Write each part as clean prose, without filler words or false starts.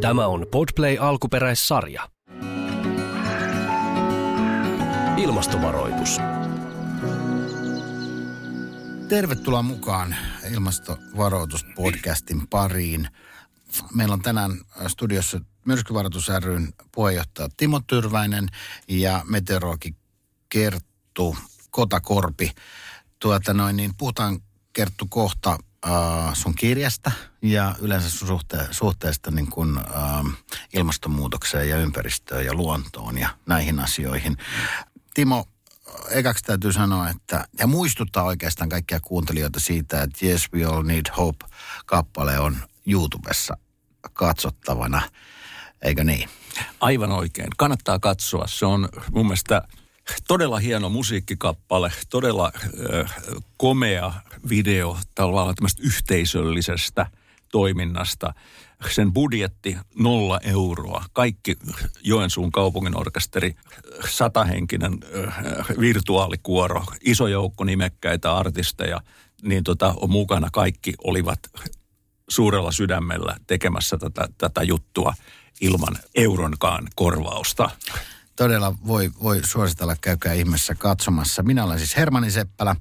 Tämä on Podplay-alkuperäissarja. Ilmastovaroitus. Tervetuloa mukaan Ilmastovaroitus-podcastin pariin. Meillä on tänään studiossa Myrskyvaroitus ry:n puheenjohtaja Timo Tyrväinen ja meteorologi Kerttu Kotakorpi. Puhutaan Kerttu kohta sun kirjasta ja yleensä sun suhteesta niin kuin ilmastonmuutokseen ja ympäristöön ja luontoon ja näihin asioihin. Timo, ekaksi täytyy sanoa, ja muistuttaa oikeastaan kaikkia kuuntelijoita siitä, että Yes, We All Need Hope-kappale on YouTubessa katsottavana, eikö niin? Aivan oikein. Kannattaa katsoa. Se on mun mielestä todella hieno musiikkikappale, todella komea video tavallaan tämmöistä yhteisöllisestä toiminnasta. Sen budjetti 0 euroa. Kaikki Joensuun kaupunginorkesteri, 100-henkinen virtuaalikuoro, iso joukko nimekkäitä artisteja, niin on mukana. Kaikki olivat suurella sydämellä tekemässä tätä juttua ilman euronkaan korvausta. Todella voi suositella, käykää ihmeessä katsomassa. Minä olen siis Hermanni Seppälä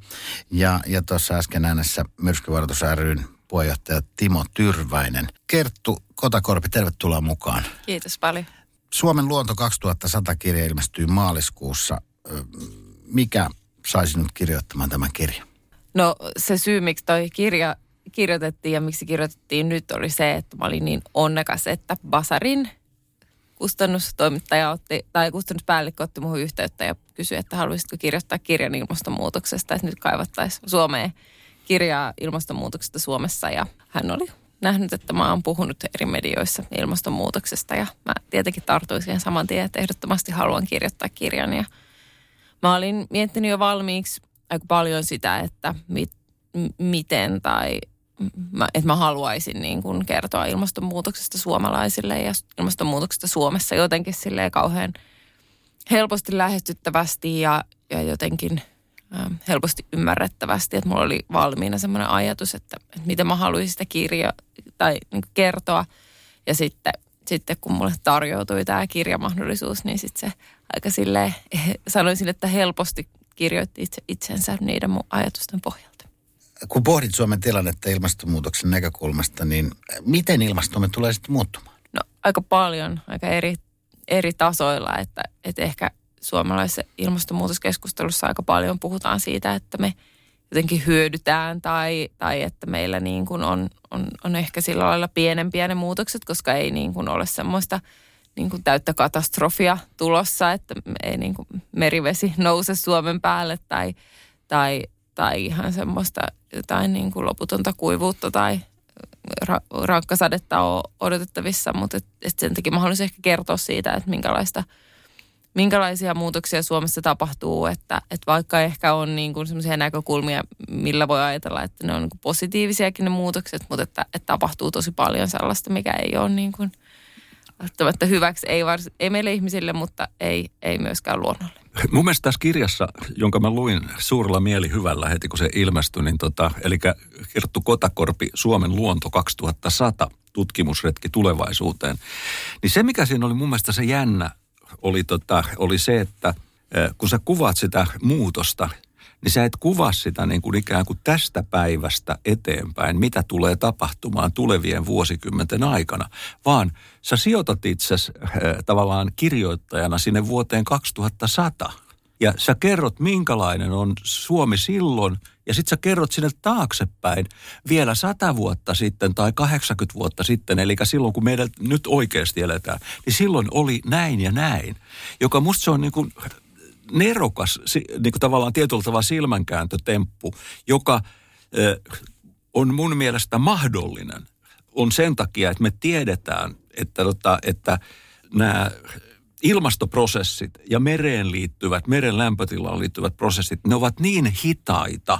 ja tuossa äsken äänessä Myrskyvaroitus ry:n puheenjohtaja Timo Tyrväinen. Kerttu Kotakorpi, tervetuloa mukaan. Kiitos paljon. Suomen luonto 2100 kirja ilmestyy maaliskuussa. Mikä sai sinut kirjoittamaan tämän kirjan? No se syy, miksi toi kirja kirjoitettiin ja miksi kirjoitettiin nyt, oli se, että mä olin niin onnekas, että Basarin kustannuspäällikkö otti muhun yhteyttä ja kysyi, että haluaisitko kirjoittaa kirjan ilmastonmuutoksesta, että nyt kaivattaisiin Suomeen kirjaa ilmastonmuutoksesta Suomessa. Ja hän oli nähnyt, että mä oon puhunut eri medioissa ilmastonmuutoksesta ja mä tietenkin tartuin siihen saman tien, että ehdottomasti haluan kirjoittaa kirjan. Ja mä olin miettinyt jo valmiiksi aika paljon sitä, että miten mä haluaisin niin kuin kertoa ilmastonmuutoksesta suomalaisille ja ilmastonmuutoksesta Suomessa jotenkin silleen kauhean helposti lähestyttävästi ja jotenkin helposti ymmärrettävästi. Että mulla oli valmiina semmoinen ajatus, että miten mä haluaisin sitä kertoa. Ja sitten kun mulle tarjoutui tämä kirjamahdollisuus, niin sitten se aika silleen, sanoisin, että helposti kirjoitti itsensä niiden mun ajatusten pohjalta. Kun pohdit Suomen tilannetta ilmastonmuutoksen näkökulmasta, niin miten ilmastomme tulee sitten muuttumaan? No aika paljon, aika eri tasoilla, että ehkä suomalaisessa ilmastonmuutoskeskustelussa aika paljon puhutaan siitä, että me jotenkin hyödytään tai että meillä niin kuin on ehkä sillä lailla pienempiä ne muutokset, koska ei niin kuin ole semmoista niin kuin täyttä katastrofia tulossa, että ei niin kuin merivesi nouse Suomen päälle tai ihan semmoista jotain niin kuin loputonta kuivuutta tai rankkasadetta on odotettavissa, mutta et sen takia mä haluaisin ehkä kertoa siitä, että minkälaisia muutoksia Suomessa tapahtuu, että vaikka ehkä on niin kuin semmoisia näkökulmia, millä voi ajatella, että ne on niin kuin positiivisiakin ne muutokset, mutta että tapahtuu tosi paljon sellaista, mikä ei ole niin kuin välttämättä hyväksi, ei meille ihmisille, mutta ei myöskään luonnolle. Mun mielestä tässä kirjassa, jonka mä luin suurella mielihyvällä heti, kun se ilmestyi, niin eli Kerttu Kotakorpi, Suomen luonto 2100, tutkimusretki tulevaisuuteen. Niin se, mikä siinä oli mun mielestä se jännä, oli se, että kun sä kuvaat sitä muutosta, niin sä et kuvaa sitä niin kuin ikään kuin tästä päivästä eteenpäin, mitä tulee tapahtumaan tulevien vuosikymmenten aikana, vaan sä sijoitat itsesi tavallaan kirjoittajana sinne vuoteen 2100. Ja sä kerrot, minkälainen on Suomi silloin, ja sit sä kerrot sinne taaksepäin vielä 100 vuotta sitten tai 80 vuotta sitten, eli silloin kun meidän nyt oikeasti eletään, niin silloin oli näin ja näin, joka musta se on niin kuin nerokas, niin kuin tavallaan tietyllä tavalla silmänkääntötemppu, joka on mun mielestä mahdollinen, on sen takia, että me tiedetään, että nämä ilmastoprosessit ja meren lämpötilaan liittyvät prosessit, ne ovat niin hitaita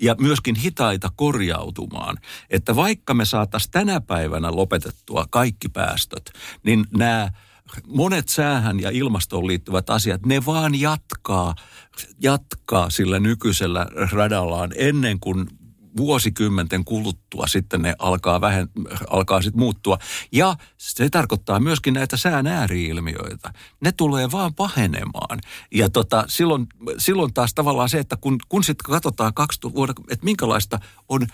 ja myöskin hitaita korjautumaan, että vaikka me saataisiin tänä päivänä lopetettua kaikki päästöt, niin nämä monet säähän ja ilmastoon liittyvät asiat, ne vaan jatkaa sillä nykyisellä radallaan ennen kuin vuosikymmenten kuluttua sitten ne alkaa sitten muuttua. Ja se tarkoittaa myöskin näitä sään ääriilmiöitä. Ne tulee vaan pahenemaan. Ja silloin taas tavallaan se, että kun sitten katsotaan että minkälaista on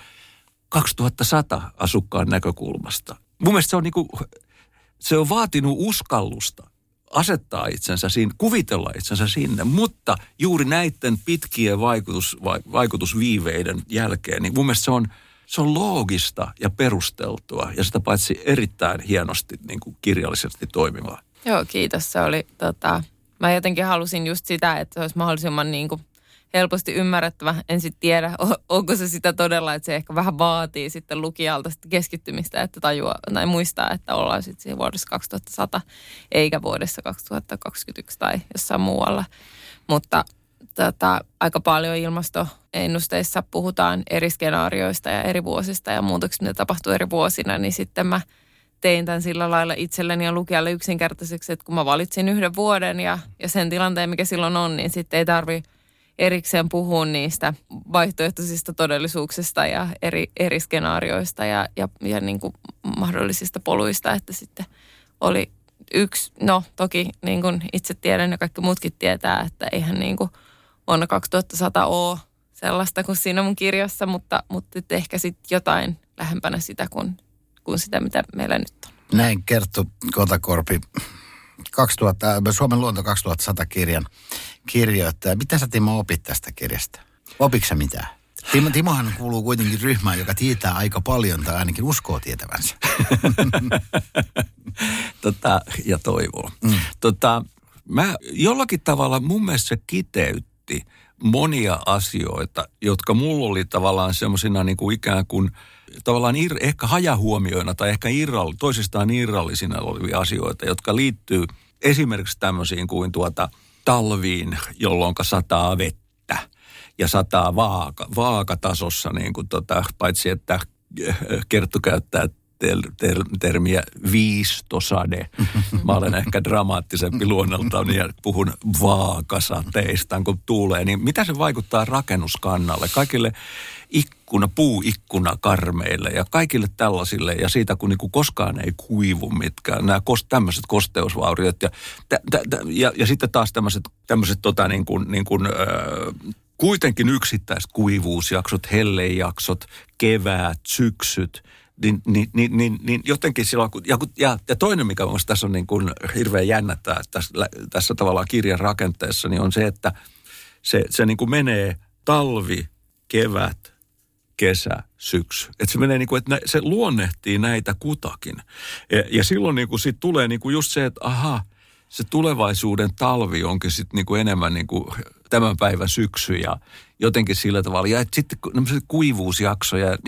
2100 asukkaan näkökulmasta. Mun mielestä se on se on vaatinut uskallusta asettaa itsensä sinne, kuvitella itsensä sinne, mutta juuri näiden pitkien vaikutusviiveiden jälkeen, niin mun mielestä se on loogista ja perusteltua ja sitä paitsi erittäin hienosti niin kuin kirjallisesti toimivaa. Joo, kiitos. Se oli, mä jotenkin halusin just sitä, että se olisi mahdollisimman niin kuin helposti ymmärrettävä. En sitten tiedä, onko se sitä todella, että se ehkä vähän vaatii sitten lukijalta sitten keskittymistä, että tajua tai muistaa, että ollaan sitten siinä vuodessa 2100 eikä vuodessa 2021 tai jossain muualla. Mutta aika paljon ilmastoennusteissa puhutaan eri skenaarioista ja eri vuosista ja muutoksista, mitä tapahtuu eri vuosina, niin sitten mä tein tämän sillä lailla itselleni ja lukijalle yksinkertaiseksi, että kun mä valitsin yhden vuoden ja sen tilanteen, mikä silloin on, niin sitten ei tarvitse erikseen puhua niistä vaihtoehtoisista todellisuuksista ja eri skenaarioista ja niin kuin mahdollisista poluista, että sitten oli yksi, no toki niin kuin itse tiedän ja kaikki muutkin tietää, että eihän niin kuin vuonna 2100 ole sellaista kuin siinä mun kirjassa, mutta ehkä sitten jotain lähempänä sitä kuin sitä, mitä meillä nyt on. Näin Kerttu Kotakorpi, Suomen luonto 2100 kirjan kirjoittaja. Mitä sä, Timo, opit tästä kirjasta? Opitko sä mitään? Timohan kuuluu kuitenkin ryhmään, joka tietää aika paljon tai ainakin uskoo tietävänsä. Ja toivoo. Mm. Mä jollakin tavalla mun mielestä se kiteytti monia asioita, jotka mulla oli tavallaan semmoisina niin kuin ikään kuin tavallaan ehkä hajahuomioina tai ehkä toisistaan irrallisina olevia asioita, jotka liittyy esimerkiksi tämmöisiin kuin talviin, jolloin sataa vettä ja sataa vaakatasossa, niin kuin paitsi että Kerttu käyttää termiä viistosade. Mä olen ehkä dramaattisempi luonnoltaan ja puhun vaakasateista, kun tuulee. Niin mitä se vaikuttaa rakennuskannalle, kaikille puuikkunakarmeille ja kaikille tällaisille ja siitä, kun niinku koskaan ei kuivu mitkään, nämä tämmöiset kosteusvauriot ja sitten taas tämmöiset kuitenkin yksittäiset kuivuusjaksot, hellejaksot, keväät, syksyt, niin jotenkin silloin, ja toinen, mikä on tässä on niin kuin hirveän jännättää tässä tavallaan kirjan rakenteessa, niin on se, että se niin kuin menee talvi, kevät, kesä, syksy. Että se menee niin kuin, että se luonnehtii näitä kutakin. Ja silloin niin kuin siitä tulee niin kuin just se, että se tulevaisuuden talvi onkin sitten niin kuin enemmän niin kuin tämän päivän syksy ja jotenkin sillä tavalla. Ja sitten kuivuusjaksoja.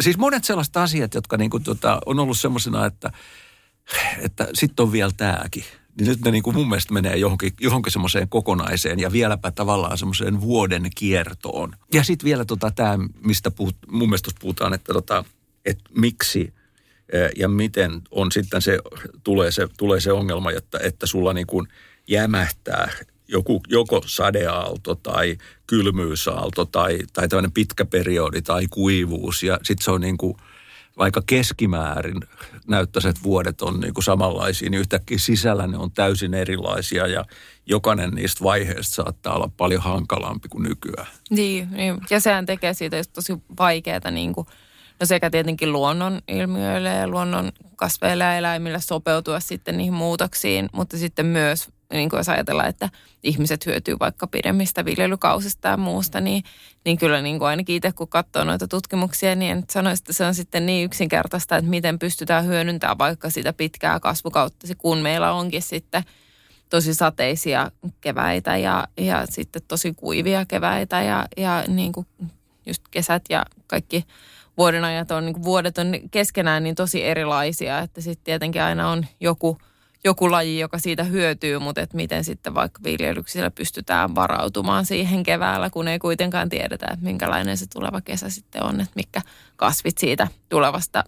Siis monet sellaiset asiat, jotka niin kuin on ollut semmoisena, että sitten on vielä tämäkin. Niin nyt ne niin kuin mun mielestä menee johonkin semmoiseen kokonaiseen ja vieläpä tavallaan semmoiseen vuoden kiertoon. Ja sitten vielä tämä, mistä mun mielestä puhutaan, että miksi ja miten on sitten tulee se ongelma, että sulla niin kuin jämähtää joko sadeaalto tai kylmyysaalto tai tämmöinen pitkä periodi tai kuivuus ja sitten se on niin kuin vaikka keskimäärin näyttäiset vuodet on niin kuin samanlaisia, niin yhtäkkiä sisällä ne on täysin erilaisia ja jokainen niistä vaiheista saattaa olla paljon hankalampi kuin nykyään. Niin. Ja sehän tekee siitä just tosi vaikeaa niin kuin, no sekä tietenkin luonnon ilmiöille ja luonnon kasveille ja eläimille sopeutua sitten niihin muutoksiin, mutta sitten myös, niin kuin jos ajatellaan, että ihmiset hyötyy vaikka pidemmistä viljelykausista ja muusta, niin kyllä niin kuin ainakin itse kun katsoo noita tutkimuksia, niin en sanoisi, että se on sitten niin yksinkertaista, että miten pystytään hyödyntämään vaikka sitä pitkää kasvukautta, kun meillä onkin sitten tosi sateisia keväitä ja sitten tosi kuivia keväitä ja niin kuin just kesät ja kaikki vuodenajat on, niin kuin vuodet on keskenään niin tosi erilaisia, että sitten tietenkin aina on joku laji, joka siitä hyötyy, mutta et miten sitten vaikka viljelyksillä pystytään varautumaan siihen keväällä, kun ei kuitenkaan tiedetä, että minkälainen se tuleva kesä sitten on, että mitkä kasvit siitä tulevasta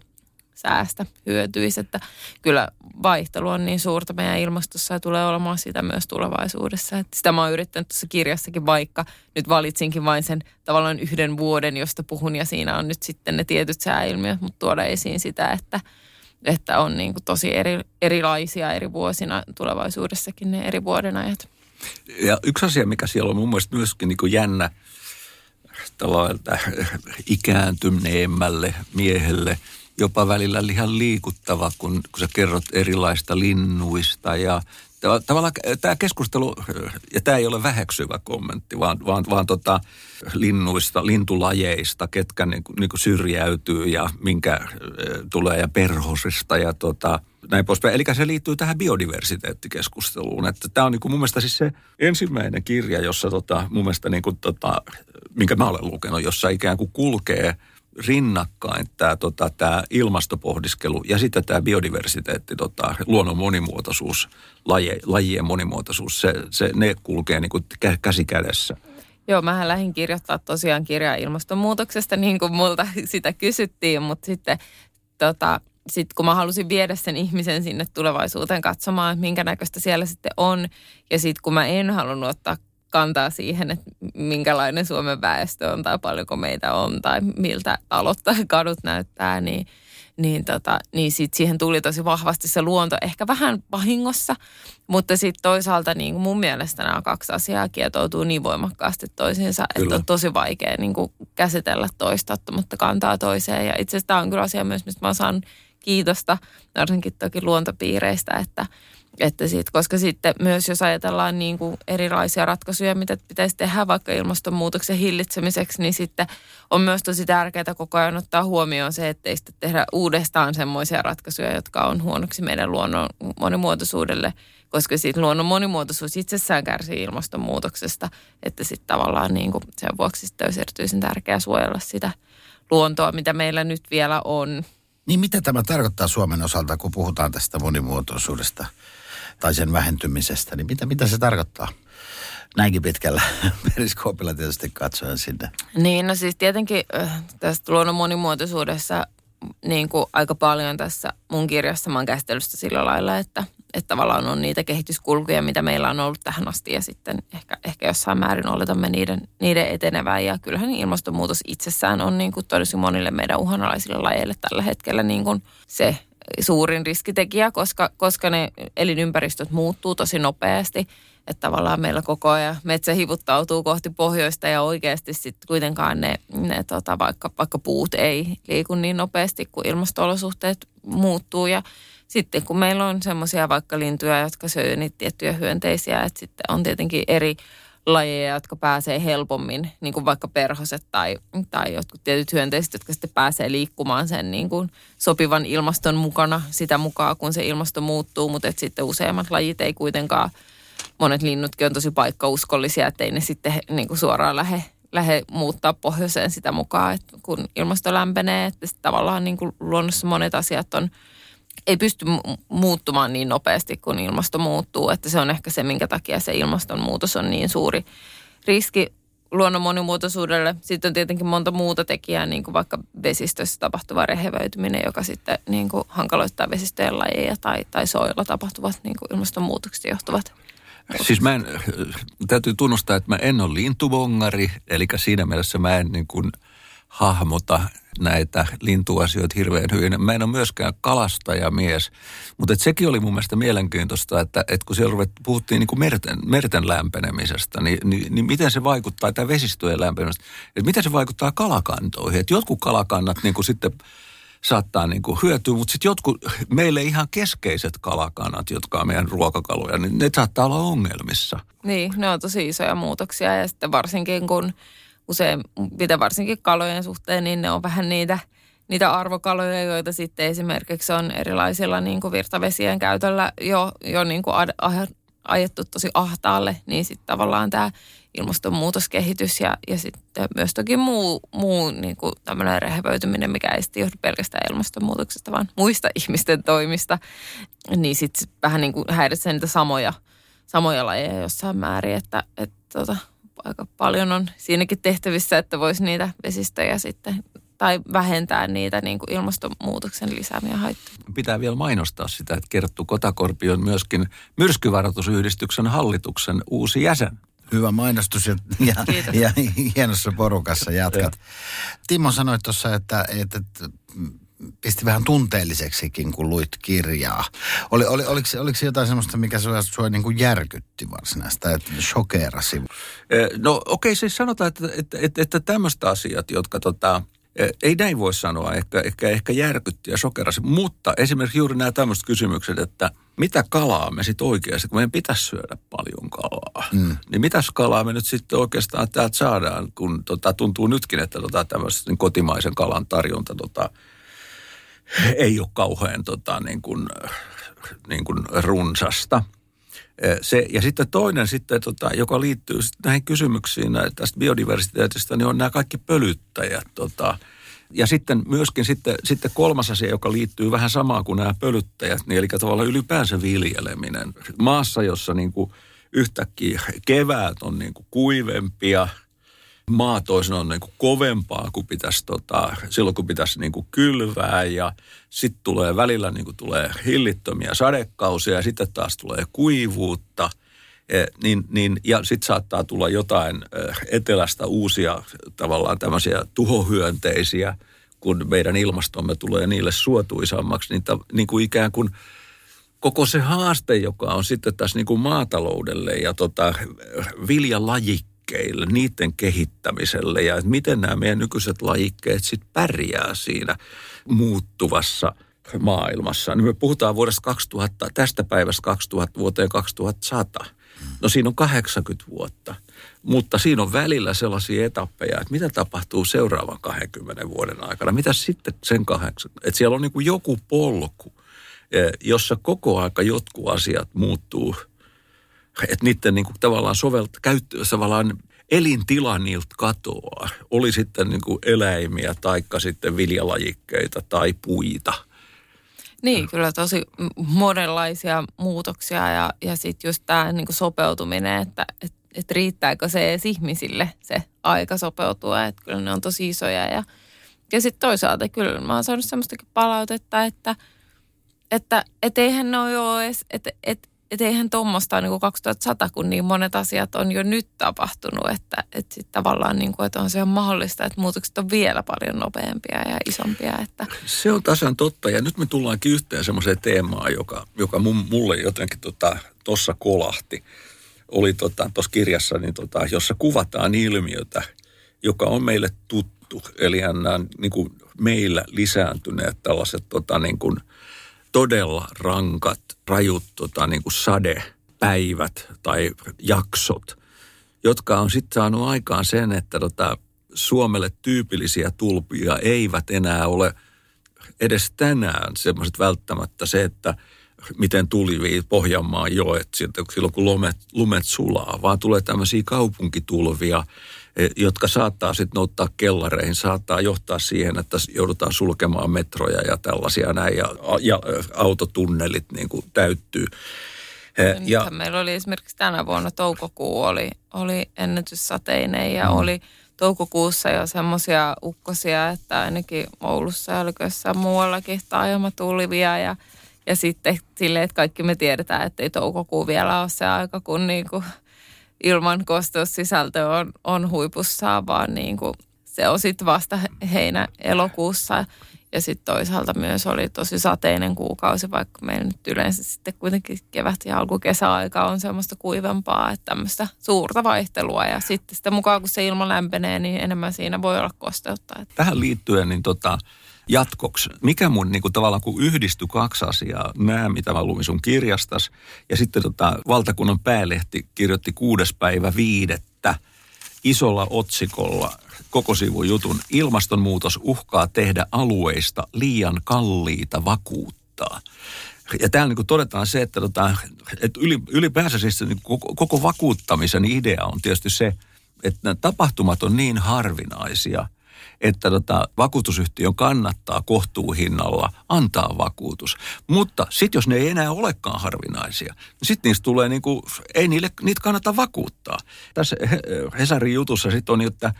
säästä hyötyisi. Että kyllä vaihtelu on niin suurta meidän ilmastossa ja tulee olemaan sitä myös tulevaisuudessa. Että sitä mä oon yrittänyt tuossa kirjassakin, vaikka nyt valitsinkin vain sen tavallaan yhden vuoden, josta puhun ja siinä on nyt sitten ne tietyt sääilmiöt, mutta tuoda esiin sitä, että on niin kuin tosi erilaisia eri vuosina tulevaisuudessakin ne eri vuodenajat. Ja yksi asia, mikä siellä on mun mielestä myöskin niin kuin jännä tällaista ikääntyneemmälle miehelle, jopa välillä ihan liikuttava, kun sä kerrot erilaista linnuista ja tavallaan tämä keskustelu, ja tämä ei ole väheksyvä kommentti, vaan linnuista, lintulajeista, ketkä niinku syrjäytyy ja minkä tulee ja perhosista ja näin poispäin. Eli se liittyy tähän biodiversiteettikeskusteluun. Että tämä on niinku mun mielestä siis se ensimmäinen kirja, jossa mun mielestä minkä mä olen lukenut, jossa ikään kuin kulkee rinnakkain tämä ilmastopohdiskelu ja sitten tämä biodiversiteetti, luonnon monimuotoisuus, lajien monimuotoisuus, ne kulkee niin kuin käsi kädessä. Joo, mähän lähdin kirjoittaa tosiaan kirjaa ilmastonmuutoksesta, niin kuin multa sitä kysyttiin, mutta sitten sitten kun mä halusin viedä sen ihmisen sinne tulevaisuuteen katsomaan, että minkä näköistä siellä sitten on, ja sitten kun mä en halunnut ottaa kantaa siihen, että minkälainen Suomen väestö on tai paljonko meitä on tai miltä talot tai kadut näyttää, niin sit siihen tuli tosi vahvasti se luonto, ehkä vähän vahingossa, mutta sitten toisaalta niin mun mielestä nämä kaksi asiaa kietoutuu niin voimakkaasti toisiinsa, että on tosi vaikea niin kuin käsitellä toista ottamatta kantaa toiseen. Ja itse asiassa tämä on kyllä asia myös, mistä mä saan kiitosta, varsinkin toki luontopiireistä, että koska sitten myös jos ajatellaan niin kuin erilaisia ratkaisuja, mitä pitäisi tehdä vaikka ilmastonmuutoksen hillitsemiseksi, niin sitten on myös tosi tärkeää koko ajan ottaa huomioon se, ettei sitten tehdä uudestaan semmoisia ratkaisuja, jotka on huonoksi meidän luonnon monimuotoisuudelle, koska siitä luonnon monimuotoisuus itsessään kärsii ilmastonmuutoksesta, että sitten tavallaan niin kuin sen vuoksi sitten olisi erityisen tärkeää suojella sitä luontoa, mitä meillä nyt vielä on. Niin mitä tämä tarkoittaa Suomen osalta, kun puhutaan tästä monimuotoisuudesta tai sen vähentymisestä, niin mitä se tarkoittaa? Näinkin pitkällä periskoopilla tietysti katsoen sinne. Niin, no siis tietenkin tästä luonnon monimuotoisuudessa niin kuin aika paljon tässä mun kirjassa mä oon käsitellyt sillä lailla, että tavallaan on niitä kehityskulkuja, mitä meillä on ollut tähän asti, ja sitten ehkä jossain määrin oletamme niiden etenevän. Ja kyllähän ilmastonmuutos itsessään on niin kuin todella monille meidän uhanalaisille lajeille tällä hetkellä niin kuin se suurin riskitekijä, koska ne elinympäristöt muuttuu tosi nopeasti. Että tavallaan meillä koko ajan metsä hivuttautuu kohti pohjoista ja oikeasti sitten kuitenkaan ne vaikka puut ei liiku niin nopeasti, kun ilmasto-olosuhteet muuttuu. Ja sitten kun meillä on semmoisia vaikka lintuja, jotka syö niitä tiettyjä hyönteisiä, että sitten on tietenkin eri lajeja, jotka pääsee helpommin, niin kuin vaikka perhoset tai jotkut tietyt hyönteiset, jotka sitten pääsee liikkumaan sen niin kuin sopivan ilmaston mukana sitä mukaan, kun se ilmasto muuttuu, mutta että sitten useimmat lajit ei kuitenkaan, monet linnutkin on tosi paikkauskollisia, ettei ne sitten niin kuin suoraan lähde muuttaa pohjoiseen sitä mukaan, että kun ilmasto lämpenee, että tavallaan niin kuin luonnossa monet asiat ei pysty muuttumaan niin nopeasti, kun ilmasto muuttuu, että se on ehkä se, minkä takia se ilmastonmuutos on niin suuri riski luonnon monimuotoisuudelle. Sitten on tietenkin monta muuta tekijää, niin kuin vaikka vesistössä tapahtuva rehevöityminen, joka sitten niin kuin hankaloittaa vesistöjen lajeja tai soilla tapahtuvat niin kuin ilmastonmuutoksista johtuvat. Siis täytyy tunnustaa, että mä en ole lintuvongari, eli siinä mielessä mä en niin kuin hahmota näitä lintuasioita hirveän hyvin. Mä en ole myöskään kalastajamies, mutta sekin oli mun mielestä mielenkiintoista, että kun siellä puhuttiin niin kuin merten lämpenemisestä, niin miten se vaikuttaa, tai vesistöjen lämpenemisestä, että miten se vaikuttaa kalakantoihin. Että jotkut kalakannat niin kuin sitten saattaa niin kuin hyötyä, mutta sitten jotkut meille ihan keskeiset kalakannat, jotka on meidän ruokakaluja, niin ne saattaa olla ongelmissa. Niin, ne on tosi isoja muutoksia, ja sitten varsinkin kun varsinkin kalojen suhteen, niin ne on vähän niitä arvokaloja, joita sitten esimerkiksi on erilaisilla niin kuin virtavesien käytöllä jo niin kuin ajettu tosi ahtaalle, niin sitten tavallaan tämä ilmastonmuutoskehitys ja sitten myös toki muu niin kuin tämmöinen rehevöityminen, mikä ei sitten johdu pelkästään ilmastonmuutoksesta, vaan muista ihmisten toimista, niin sitten vähän niin kuin häiritsee niitä samoja lajeja jossain määrin, että aika paljon on siinäkin tehtävissä, että voisi niitä vesistöjä sitten tai vähentää niitä niin kuin ilmastonmuutoksen lisäämiä haittoja. Pitää vielä mainostaa sitä, että Kerttu Kotakorpi on myöskin Myrskyvaroitusyhdistyksen hallituksen uusi jäsen. Hyvä mainostus ja hienossa porukassa jatkat. Timo sanoi tuossa, että pisti vähän tunteelliseksikin, kun luit kirjaa. Oliko se jotain semmoista, mikä sua niin kuin järkytti varsinaista, että shokeerasi? No okei, siis sanotaan, että tämmöiset asiat, jotka ei näin voi sanoa, ehkä järkytti ja shokerasi, mutta esimerkiksi juuri nämä tämmöiset kysymykset, että mitä kalaa me sitten oikeasti, kun meidän pitäisi syödä paljon kalaa, niin mitäs kalaa me nyt sitten oikeastaan täältä saadaan, kun tuntuu nytkin, että tämmöisen kotimaisen kalan tarjonta ei ole kauhean niin kuin runsasta. Ja sitten toinen, joka liittyy näihin kysymyksiin tästä biodiversiteetistä, niin on nämä kaikki pölyttäjät. Ja sitten myöskin sitten kolmas asia, joka liittyy vähän samaan kuin nämä pölyttäjät, niin eli tavallaan ylipäänsä viljeleminen. Maassa, jossa niin kuin yhtäkkiä kevät on niin kuin kuivempia, maa toisin on niin kuin kovempaa kuin pitäisi, silloin kun pitäisi niin kuin kylvää, ja sitten tulee välillä niin kuin tulee hillittömiä sadekausia ja sitten taas tulee kuivuutta. Ja sitten saattaa tulla jotain etelästä uusia tavallaan tämmöisiä tuhohyönteisiä, kun meidän ilmastomme tulee niille suotuisammaksi. Niin kuin ikään kuin koko se haaste, joka on sitten tässä niin kuin maataloudelle ja viljalajikkeelle, niiden kehittämiselle ja miten nämä meidän nykyiset lajikkeet sitten pärjää siinä muuttuvassa maailmassa. Niin me puhutaan vuodesta 2000, tästä päivästä 2000 vuoteen 2100. No siinä on 80 vuotta, mutta siinä on välillä sellaisia etappeja, että mitä tapahtuu seuraavan 20 vuoden aikana. Mitä sitten sen 80? Että siellä on niin kuin joku polku, jossa koko aika jotkut asiat muuttuu. Että niiden niin kuin tavallaan elintila niiltä katoaa. Oli sitten niin kuin eläimiä, taikka sitten viljalajikkeita tai puita. Niin, kyllä tosi monenlaisia muutoksia ja sitten just tämä niin kuin sopeutuminen, että riittääkö se edes ihmisille se aika sopeutua. Että kyllä ne on tosi isoja. Ja sitten toisaalta kyllä mä oon saanut semmoistakin palautetta, että eihän ne ole edes... Että eihän tuommoista niin kuin 2100, kun niin monet asiat on jo nyt tapahtunut, että sit tavallaan niin kuin, että on se mahdollista, että muutokset on vielä paljon nopeampia ja isompia. Että. Se on tasan totta, ja nyt me tullaankin yhteen semmoiseen teemaan, joka mulle jotenkin tuossa kolahti. Oli tuossa kirjassa, niin jossa kuvataan ilmiötä, joka on meille tuttu, eli nämä niin kuin meillä lisääntyneet tällaiset niin kuin todella rankat, rajut niin kuin sadepäivät tai jaksot, jotka on sitten saanut aikaan sen, että Suomelle tyypillisiä tulpia eivät enää ole edes tänään semmoiset välttämättä se, että miten tulvii Pohjanmaan joet silloin, kun lumet sulaa, vaan tulee tämmöisiä kaupunkitulvia, jotka saattaa sitten nouttaa kellareihin, saattaa johtaa siihen, että joudutaan sulkemaan metroja ja tällaisia näin, ja autotunnelit niin kuin täyttyy. Meillä oli esimerkiksi tänä vuonna toukokuu oli ennätyssateinen ja oli toukokuussa jo semmoisia ukkosia, että ainakin Oulussa ja olikössä muuallakin taajamatulvia ja sitten silleen, että kaikki me tiedetään, että ei toukokuu vielä ole se aika, kun niinku ilman kosteussisältö on huipussaan, vaan niin kuin se on sitten vasta heinä-elokuussa. Ja sitten toisaalta myös oli tosi sateinen kuukausi, vaikka meillä nyt yleensä sitten kuitenkin kevät ja alkukesäaika on semmoista kuivempaa, että tämmöistä suurta vaihtelua. Ja sitten sitä mukaan, kun se ilma lämpenee, niin enemmän siinä voi olla kosteutta. Tähän liittyen niin jatkoksi, mikä mun niin kuin tavallaan kun yhdistyi kaksi asiaa, nämä mitä mä luin sun kirjastas, ja sitten valtakunnan päälehti kirjoitti 6.5. isolla otsikolla koko sivun jutun, ilmastonmuutos uhkaa tehdä alueista liian kalliita vakuuttaa. Ja täällä niin kuin todetaan se, että ylipäänsä siis niin koko vakuuttamisen idea on tietysti se, että nämä tapahtumat on niin harvinaisia, että vakuutusyhtiön kannattaa kohtuuhinnalla antaa vakuutus. Mutta sitten jos ne ei enää olekaan harvinaisia, niin sitten niistä tulee ei niitä kannata vakuuttaa. Tässä Hesarin jutussa sitten on, että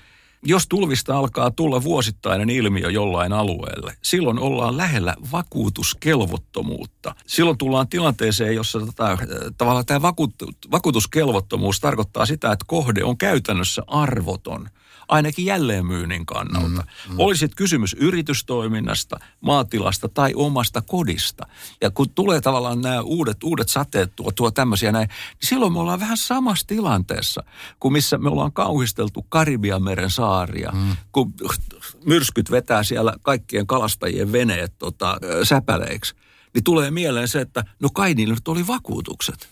Jos tulvista alkaa tulla vuosittainen ilmiö jollain alueelle, silloin ollaan lähellä vakuutuskelvottomuutta. Silloin tullaan tilanteeseen, jossa tavallaan tämä vakuutuskelvottomuus tarkoittaa sitä, että kohde on käytännössä arvoton, ainakin jälleenmyynnin kannalta. Olisit kysymys yritystoiminnasta, maatilasta tai omasta kodista. Ja kun tulee tavallaan nämä uudet sateet tuo tämmöisiä näin, niin silloin me ollaan vähän samassa tilanteessa kuin missä me ollaan kauhisteltu Karibianmeren saaria, kun myrskyt vetää siellä kaikkien kalastajien veneet säpäleiksi. Niin tulee mieleen se, että no kai niillä nyt oli vakuutukset.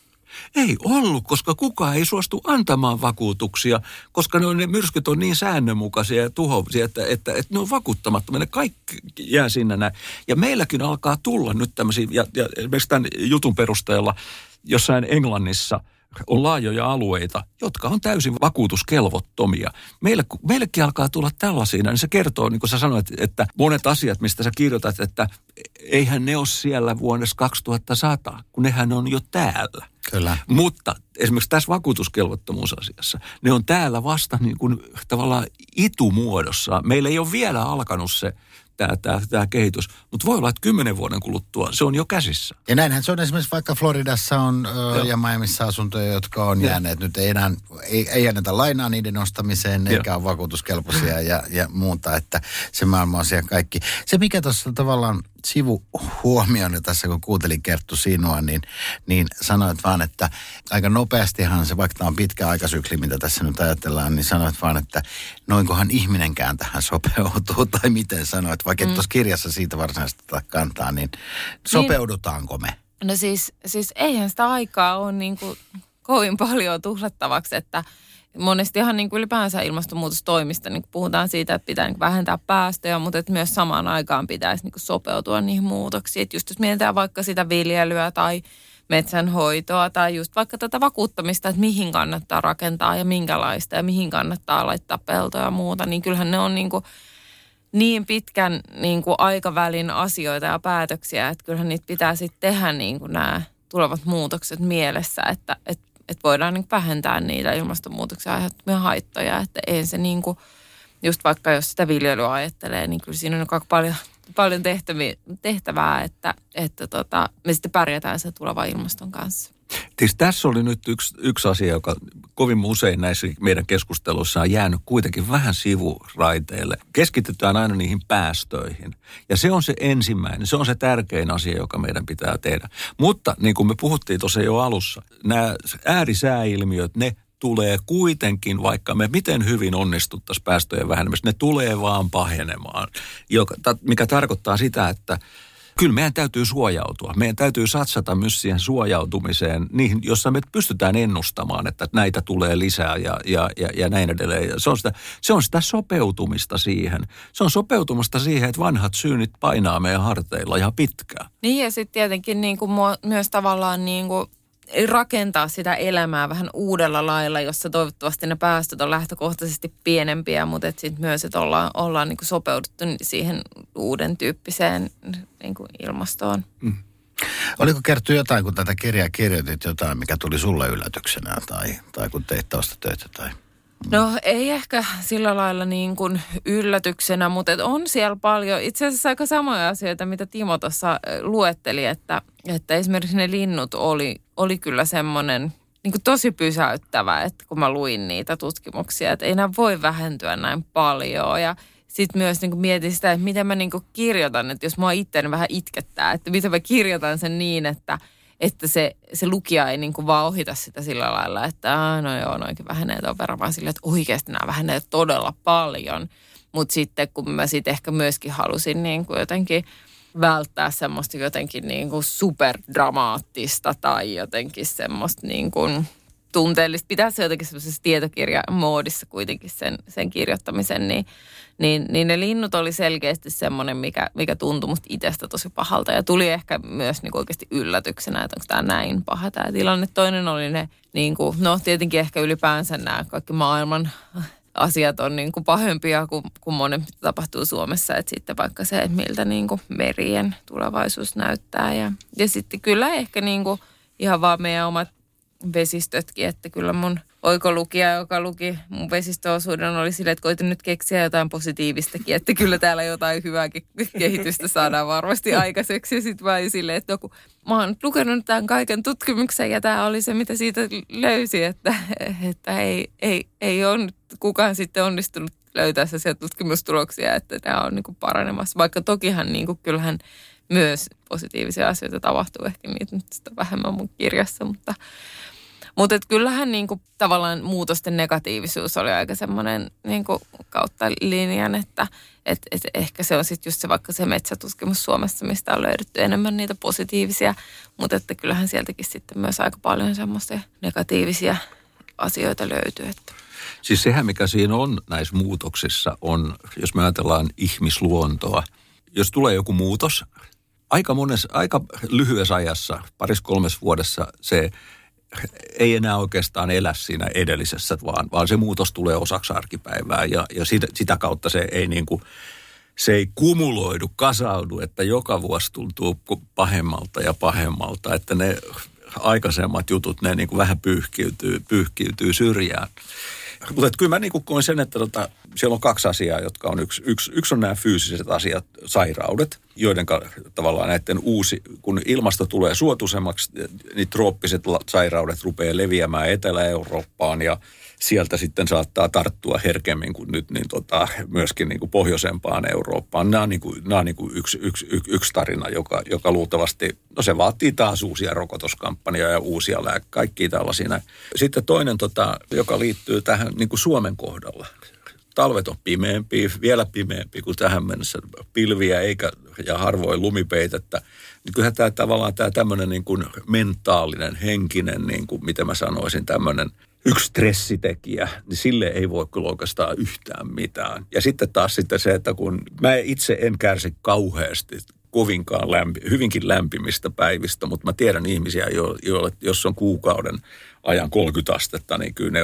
Ei ollut, koska kukaan ei suostu antamaan vakuutuksia, koska ne myrskyt on niin säännönmukaisia ja tuhoisia, että ne on vakuuttamattomia. Ne kaikki jää sinne näin. Ja meilläkin alkaa tulla nyt tämmöisiä, ja esimerkiksi tämän jutun perusteella jossain Englannissa on laajoja alueita, jotka on täysin vakuutuskelvottomia. Meillekin alkaa tulla tällaisia, niin se kertoo, niin kuin sä sanoit, että monet asiat, mistä sä kirjoitat, että eihän ne ole siellä vuodessa 2100, kun nehän on jo täällä. Kyllä. Mutta esimerkiksi tässä vakuutuskelvottomuusasiassa, ne on täällä vasta niin kuin tavallaan itumuodossa. Meillä ei ole vielä alkanut se tämä kehitys, mutta voi olla, että 10 vuoden kuluttua se on jo käsissä. Ja näinhän se on esimerkiksi vaikka Floridassa on ja Miamiissa asuntoja, jotka on jääneet nyt, ei anneta lainaa niiden ostamiseen, eikä ole vakuutuskelpoisia ja muuta, että se maailma on siellä kaikki. Se mikä tuossa tavallaan sivuhuomiona tässä, kun kuuntelin Kerttu sinua, niin sanoit vaan, että aika nopeastihan se, vaikka tämä on pitkä aikasykli, mitä tässä nyt ajatellaan, niin sanoit vaan, että noinkohan ihminenkään tähän sopeutuu, tai miten sanoit, vaikka tuossa kirjassa siitä varsinaista kantaa, niin sopeudutaanko me? No siis eihän sitä aikaa ole niin kuin kovin paljon tuhlattavaksi, että monestihan niin kuin ylipäänsä ilmastonmuutostoimista niin puhutaan siitä, että pitää niin vähentää päästöjä, mutta että myös samaan aikaan pitäisi niin sopeutua niihin muutoksiin. Että just jos mietitään vaikka sitä viljelyä tai metsänhoitoa tai just vaikka tätä vakuuttamista, että mihin kannattaa rakentaa ja minkälaista ja mihin kannattaa laittaa peltoja ja muuta, niin kyllähän ne on niin pitkän niin kuin aikavälin asioita ja päätöksiä, että kyllähän niitä pitää sitten tehdä niin kuin nämä tulevat muutokset mielessä, että voidaan niin vähentää niitä ilmastonmuutoksen aiheuttamia haittoja, että ei se niin kuin, just vaikka jos sitä viljelyä ajattelee, niin kyllä siinä on paljon tehtävää, että me sitten pärjätään se tulevan ilmaston kanssa. Siis tässä oli nyt yksi asia, joka kovin usein näissä meidän keskusteluissa on jäänyt kuitenkin vähän sivuraiteille. Keskitytään aina niihin päästöihin. Ja se on se ensimmäinen, se on se tärkein asia, joka meidän pitää tehdä. Mutta niin kuin me puhuttiin tuossa jo alussa, nämä äärisääilmiöt, ne tulee kuitenkin, vaikka me miten hyvin onnistuttaisiin päästöjen vähenemistä, ne tulee vaan pahenemaan, mikä tarkoittaa sitä, että kyllä meidän täytyy suojautua. Meidän täytyy satsata myös siihen suojautumiseen, niihin, jossa me pystytään ennustamaan, että näitä tulee lisää ja näin edelleen. Se on sitä sopeutumista siihen. Se on sopeutumista siihen, että vanhat syynit painaa meidän harteilla ihan pitkään. Niin ja sitten tietenkin myös tavallaan rakentaa sitä elämää vähän uudella lailla, jossa toivottavasti ne päästöt on lähtökohtaisesti pienempiä, mutta sitten myös, että ollaan sopeuduttu siihen uuden tyyppiseen ilmastoon. Mm. Oliko Kerttu jotain, kun tätä kirjaa kirjoitit, jotain, mikä tuli sulle yllätyksenä tai kun teit taustatöitä tai... No ei ehkä sillä lailla yllätyksenä, mutta on siellä paljon itse asiassa aika samoja asioita, mitä Timo tuossa luetteli, että esimerkiksi ne linnut oli kyllä semmoinen tosi pysäyttävä, että kun mä luin niitä tutkimuksia, että ei nämä voi vähentyä näin paljon ja sitten myös mietin sitä, että miten mä kirjoitan, että jos mua itseäni vähän itkettää, että miten mä kirjoitan sen niin, että se lukija ei vaan ohita sitä sillä lailla, että no joo, noikin vähenee tuon verran, vaan sillä, että oikeasti nämä vähenee todella paljon. Mutta sitten kun mä sitten ehkä myöskin halusin jotenkin välttää semmoista jotenkin superdramaattista tai jotenkin semmoista tunteellista. Pitää se jotenkin semmoisessa tietokirjamoodissa kuitenkin sen kirjoittamisen, niin ne linnut oli selkeästi semmoinen, mikä tuntui musta itsestä tosi pahalta. Ja tuli ehkä myös oikeasti yllätyksenä, että onko tämä näin paha tämä tilanne. Toinen oli ne, tietenkin ehkä ylipäänsä nämä kaikki maailman asiat on pahempia kuin monen tapahtuu Suomessa. Että sitten vaikka se, että miltä merien tulevaisuus näyttää. Ja sitten kyllä ehkä ihan vaan meidän omat vesistötkin, että kyllä mun oikolukija, joka luki mun vesistöosuuden, oli silleen, että koitin nyt keksiä jotain positiivistakin, että kyllä täällä jotain hyvää kehitystä saadaan varmasti aikaiseksi. Ja sitten vaan silleen, että joku, mä oon lukenut tämän kaiken tutkimuksen ja tämä oli se, mitä siitä löysi, että ei ole kukaan sitten onnistunut löytää sellaisia tutkimustuloksia, että nämä on niin kuin paranemassa. Vaikka tokihan niin kuin, kyllähän myös positiivisia asioita tapahtuu, ehkä niitä nyt sitä vähemmän mun kirjassa, mutta kyllähän niin kuin, tavallaan muutosten negatiivisuus oli aika semmoinen niin kuin, kautta linjan, että ehkä se on sitten just se vaikka se metsätutkimus Suomessa, mistä on löydetty enemmän niitä positiivisia, mutta että kyllähän sieltäkin sitten myös aika paljon semmoisia negatiivisia asioita löytyy, että. Siis sehän, mikä siinä on näissä muutoksissa, on, jos me ajatellaan ihmisluontoa, jos tulee joku muutos, aika lyhyessä ajassa, parissa kolmessa vuodessa se ei enää oikeastaan elä siinä edellisessä, vaan se muutos tulee osaksi arkipäivää ja sitä kautta se ei kumuloidu, kasaudu, että joka vuosi tuntuu pahemmalta ja pahemmalta, että ne aikaisemmat jutut, ne niin kuin vähän pyyhkiytyy syrjään. Mutta kyllä mä niin kuin koin sen, että siellä on kaksi asiaa, jotka on yksi on nämä fyysiset asiat, sairaudet, joiden tavallaan näiden kun ilmasto tulee suotuisemmaksi, niin trooppiset sairaudet rupeaa leviämään Etelä-Eurooppaan ja sieltä sitten saattaa tarttua herkemmin kuin nyt, niin myöskin niin kuin pohjoisempaan Eurooppaan. Nämä on niin kuin yksi tarina, joka luultavasti, se vaatii taas uusia rokotuskampanjoja ja uusia kaikki tällaisia. Sitten toinen, joka liittyy tähän niin kuin Suomen kohdalla. Talvet on pimeämpiä, vielä pimeämpiä kuin tähän mennessä, pilviä ja harvoin lumipeitettä. Niin kyllähän tämä tavallaan tämmöinen niin kuin mentaalinen, henkinen, niin kuin, miten mä sanoisin, tämmöinen yksi stressitekijä, niin sille ei voi kyllä oikeastaan yhtään mitään. Ja sitten taas se, että kun mä itse en kärsi kauheasti kovinkaan hyvinkin lämpimistä päivistä, mutta mä tiedän ihmisiä, joille jos on kuukauden ajan 30 astetta, niin kyllä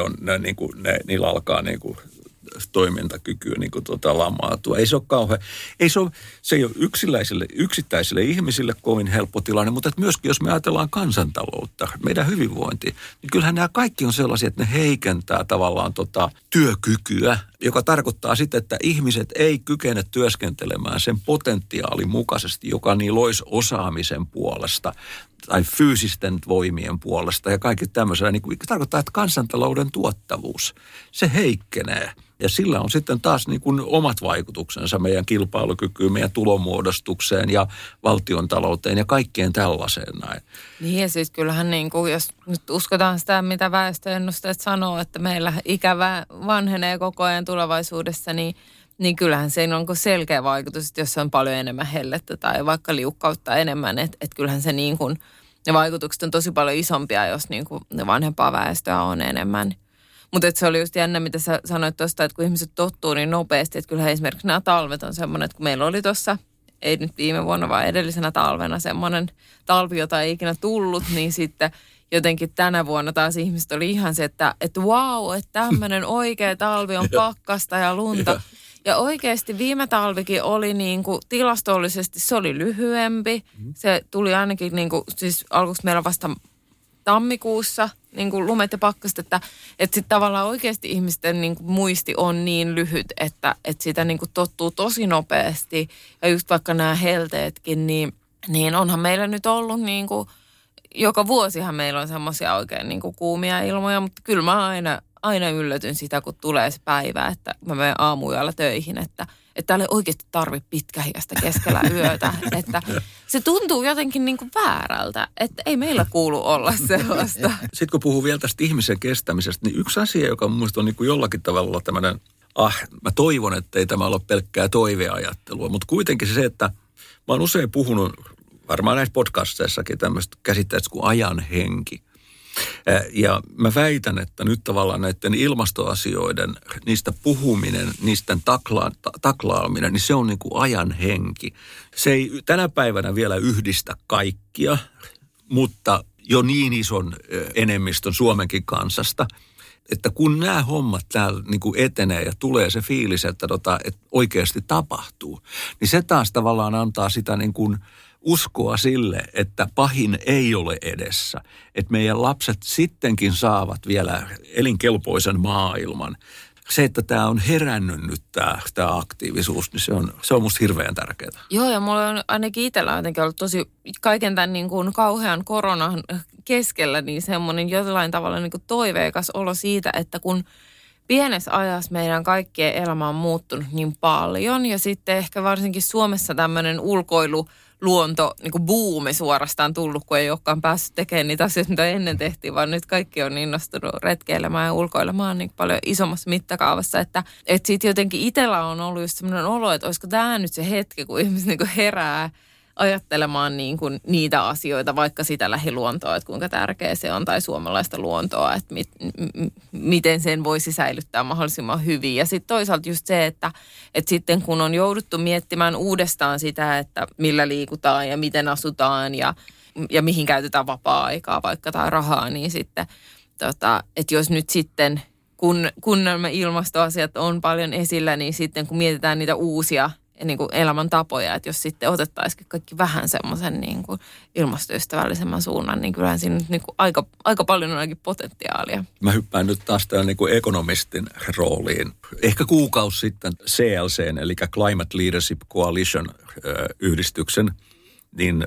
niillä alkaa niin kuin toimintakykyä niin kuin lamautua. Ei se ole kauhean, se ei ole yksittäisille ihmisille kovin helppo tilanne, mutta myöskin jos me ajatellaan kansantaloutta, meidän hyvinvointia, niin kyllähän nämä kaikki on sellaisia, että ne heikentää tavallaan työkykyä, joka tarkoittaa sitä, että ihmiset ei kykene työskentelemään sen potentiaalin mukaisesti, joka niillä olisi osaamisen puolesta tai fyysisten voimien puolesta ja kaikki tämmöisellä. Niin kuin tarkoittaa, että kansantalouden tuottavuus, se heikkenee. Ja sillä on sitten taas niin kuin omat vaikutuksensa meidän kilpailukykyyn, meidän tulomuodostukseen ja valtiontalouteen ja kaikkeen tällaiseen näin. Niin ja siis kyllähän niin kuin, jos nyt uskotaan sitä, mitä väestöennusteet sanoo, että meillä ikävä vanhenee koko ajan tulevaisuudessa, niin kyllähän se on selkeä vaikutus, että jos on paljon enemmän hellettä tai vaikka liukkautta enemmän, että kyllähän se niin kuin, ne vaikutukset on tosi paljon isompia, jos niin kuin vanhempaa väestöä on enemmän. Mutta se oli just jännä, mitä sä sanoit tuosta, että kun ihmiset tottuu niin nopeasti, että kyllähän esimerkiksi nämä talvet on semmoinen, että kun meillä oli tuossa, ei nyt viime vuonna, vaan edellisenä talvena semmoinen talvi, jota ei ikinä tullut, niin sitten jotenkin tänä vuonna taas ihmiset oli ihan se, että wow, että tämmöinen oikea talvi on pakkasta ja lunta. Ja oikeasti viime talvikin oli niin kuin tilastollisesti, se oli lyhyempi. Se tuli ainakin niin kuin, siis alkuksi meillä vasta tammikuussa niin kuin lumet ja pakkasta, että sitten tavallaan oikeasti ihmisten niin kuin muisti on niin lyhyt, että sitä niin kuin tottuu tosi nopeasti. Ja just vaikka nämä helteetkin, niin onhan meillä nyt ollut niin kuin, joka vuosihan meillä on semmoisia oikein niin kuin kuumia ilmoja, mutta kyllä mä aina yllätyn sitä, kun tulee se päivä, että mä menen aamuyöllä töihin, että täällä ei oikeasti tarvitse pitkähiästä keskellä yötä. Että se tuntuu jotenkin niin kuin väärältä, että ei meillä kuulu olla sellaista. Sitten kun puhuu vielä tästä ihmisen kestämisestä, niin yksi asia, joka mun mielestä on niin kuin jollakin tavalla tämmöinen, mä toivon, että ei tämä ole pelkkää toiveajattelua, mutta kuitenkin se, että mä oon usein puhunut, varmaan näissä podcasteissakin tämmöistä käsitteistä kuin ajan henki. Ja mä väitän, että nyt tavallaan näiden ilmastoasioiden, niistä puhuminen, niistä taklaaminen, niin se on niin kuin ajan henki. Se ei tänä päivänä vielä yhdistä kaikkia, mutta jo niin ison enemmistön Suomenkin kansasta, että kun nämä hommat täällä niin kuin etenee ja tulee se fiilis, että oikeasti tapahtuu, niin se taas tavallaan antaa sitä niin kuin uskoa sille, että pahin ei ole edessä. Että meidän lapset sittenkin saavat vielä elinkelpoisen maailman. Se, että tämä on herännyt nyt tämä aktiivisuus, niin se on musta hirveän tärkeää. Joo, ja mulla on ainakin itsellä jotenkin ollut tosi kaiken tämän niin kuin kauhean koronan keskellä niin semmoinen jollain tavalla niin kuin toiveikas olo siitä, että kun pienessä ajassa meidän kaikkien elämä on muuttunut niin paljon ja sitten ehkä varsinkin Suomessa tämmöinen ulkoiluluonto, niin kuin buumi suorastaan tullut, kun ei olekaan päässyt tekemään niitä asioita, mitä ennen tehtiin, vaan nyt kaikki on innostunut retkeilemään ja ulkoilemaan niin paljon isommassa mittakaavassa, että siitä jotenkin itsellä on ollut just semmoinen olo, että olisiko tämä nyt se hetki, kun ihmiset niin kuin herää ajattelemaan niin kuin niitä asioita, vaikka sitä lähiluontoa, että kuinka tärkeä se on, tai suomalaista luontoa, että miten sen voisi säilyttää mahdollisimman hyvin. Ja sitten toisaalta just se, että sitten kun on jouduttu miettimään uudestaan sitä, että millä liikutaan ja miten asutaan ja mihin käytetään vapaa-aikaa vaikka tai rahaa, niin sitten, että jos nyt sitten, kun nämä ilmastoasiat on paljon esillä, niin sitten kun mietitään niitä uusia niin kuin elämäntapoja, että jos sitten otettaisiin kaikki vähän semmoisen niin kuin ilmastoystävällisemmän suunnan, niin kyllähän siinä nyt niin kuin aika paljon on ainakin potentiaalia. Mä hyppään nyt taas tämän niin kuin ekonomistin rooliin. Ehkä kuukausi sitten CLC:n, eli Climate Leadership Coalition yhdistyksen, niin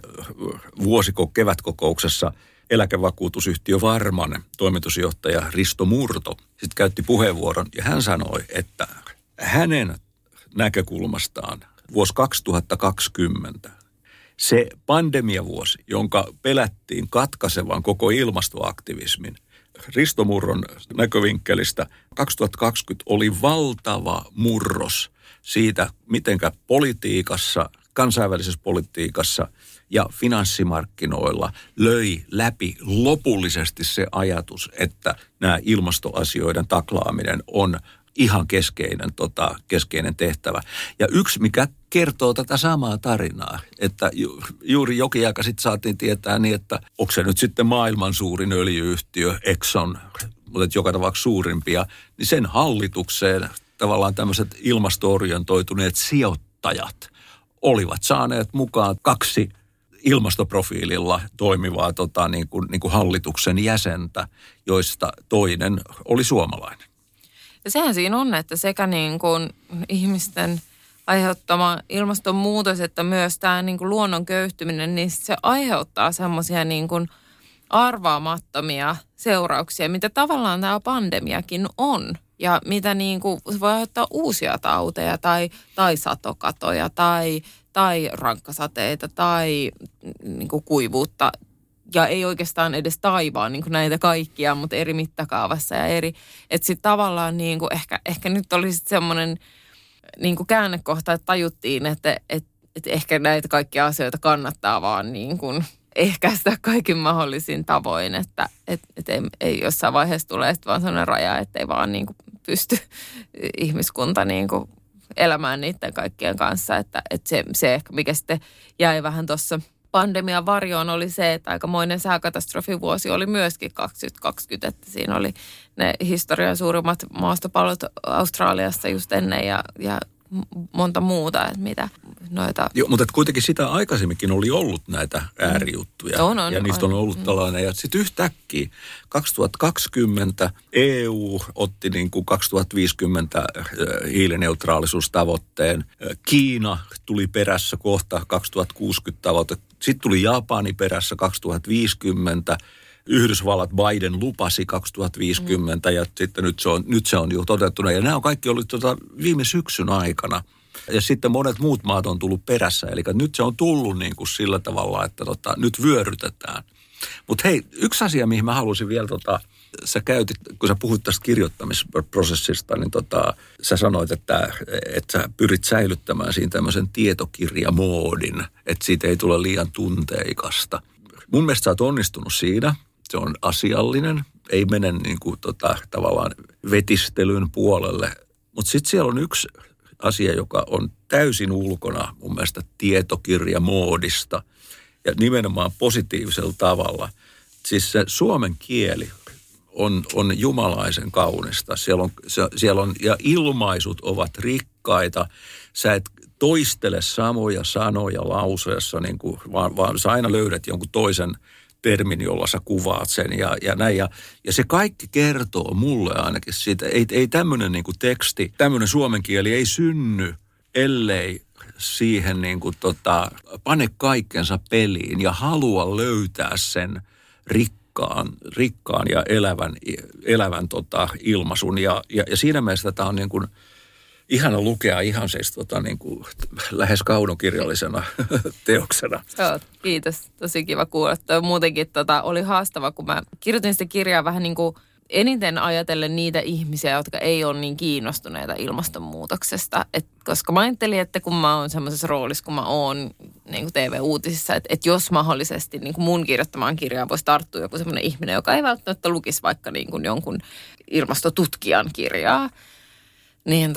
kevätkokouksessa eläkevakuutusyhtiö Varman toimitusjohtaja Risto Murto sitten käytti puheenvuoron, ja hän sanoi, että hänen näkökulmastaan vuosi 2020, se pandemiavuosi, jonka pelättiin katkaisevan koko ilmastoaktivismin, Risto Murron näkövinkkelistä 2020 oli valtava murros siitä, mitenkä politiikassa, kansainvälisessä politiikassa ja finanssimarkkinoilla löi läpi lopullisesti se ajatus, että nämä ilmastoasioiden taklaaminen on ihan keskeinen tehtävä. Ja yksi, mikä kertoo tätä samaa tarinaa, että juuri jokin aika sitten saatiin tietää niin, että onko se nyt sitten maailman suurin öljy-yhtiö, Exxon, mutta joka tapauksessa suurimpia, niin sen hallitukseen tavallaan tämmöiset ilmasto-orientoituneet sijoittajat olivat saaneet mukaan kaksi ilmastoprofiililla toimivaa niin kuin hallituksen jäsentä, joista toinen oli suomalainen. Ja sehän siinä on, että sekä niin kuin ihmisten aiheuttama ilmastonmuutos, että myös tämä niin kuin luonnon köyhtyminen, niin se aiheuttaa semmoisia niin kuin arvaamattomia seurauksia, mitä tavallaan tämä pandemiakin on. Ja mitä niin kuin voi aiheuttaa uusia tauteja tai satokatoja tai rankkasateita tai niin kuin kuivuutta. Ja ei oikeastaan edes taivaan niin kuin näitä kaikkia, mutta eri mittakaavassa ja eri. Että sitten tavallaan niin kuin ehkä nyt oli sitten semmoinen niin kuin käännekohta, että tajuttiin, että ehkä näitä kaikkia asioita kannattaa vaan niin kuin ehkäistä kaikin mahdollisin tavoin. Että ei jossain vaiheessa tulee sitten vaan sellainen raja, että ei vaan niin kuin pysty ihmiskunta niin kuin elämään niiden kaikkien kanssa. Että se ehkä, mikä sitten jäi vähän tuossa pandemian varjoon, oli se, että aikamoinen sääkatastrofivuosi oli myöskin 2020, että siinä oli ne historian suurimmat maastopallot Australiassa just ennen ja monta muuta, että mitä noita. Joo, mutta kuitenkin sitä aikaisemminkin oli ollut näitä äärijuttuja ja niistä on ollut tällainen. Ja sitten yhtäkkiä 2020 EU otti niin kuin 2050 hiilineutraalisuustavoitteen. Kiina tuli perässä kohta 2060 tavoite. Sitten tuli Japani perässä 2050. Yhdysvallat, Biden lupasi 2050 ja sitten nyt se on jo toteutunut. Ja nämä on kaikki ollut viime syksyn aikana. Ja sitten monet muut maat on tullut perässä. Eli nyt se on tullut niin kuin sillä tavalla, että nyt vyörytetään. Mutta hei, yksi asia, mihin mä halusin vielä, sä käytit, kun sä puhuit tästä kirjoittamisprosessista, niin sä sanoit, että sä pyrit säilyttämään siinä tämmöisen tietokirjamoodin, että siitä ei tule liian tunteikasta. Mun mielestä sä oot onnistunut siinä. Se on asiallinen, ei mene niin kuin tavallaan vetistelyn puolelle. Mutta sitten siellä on yksi asia, joka on täysin ulkona mun mielestä tietokirjamoodista ja nimenomaan positiivisella tavalla. Siis se suomen kieli on jumalaisen kaunista. Siellä on, ja ilmaisut ovat rikkaita. Sä et toistele samoja sanoja lauseessa, niin kuin, vaan sä aina löydät jonkun toisen termin, jolla sä kuvaat sen ja näin. Ja se kaikki kertoo mulle ainakin siitä. Ei tämmöinen niin kuin teksti, tämmöinen suomen kieli ei synny, ellei siihen niin kuin, pane kaikkensa peliin ja halua löytää sen rikkaan ja elävän ilmaisun. Ja siinä mielessä tämä on niin kuin ihana lukea ihan siis niin kuin lähes kaunokirjallisena teoksena. Joo, kiitos. Tosi kiva kuulla. Muutenkin oli haastava, kun mä kirjoitin sitä kirjaa vähän niin kuin eniten ajatellen niitä ihmisiä, jotka ei ole niin kiinnostuneita ilmastonmuutoksesta. Koska mä ajattelin, että kun mä oon semmoisessa roolissa, kun mä oon niin kuin TV-uutisissa, että jos mahdollisesti niin kuin mun kirjoittamaan kirjaan voisi tarttua joku semmoinen ihminen, joka ei välttämättä lukisi vaikka niin kuin jonkun ilmastotutkijan kirjaa, niin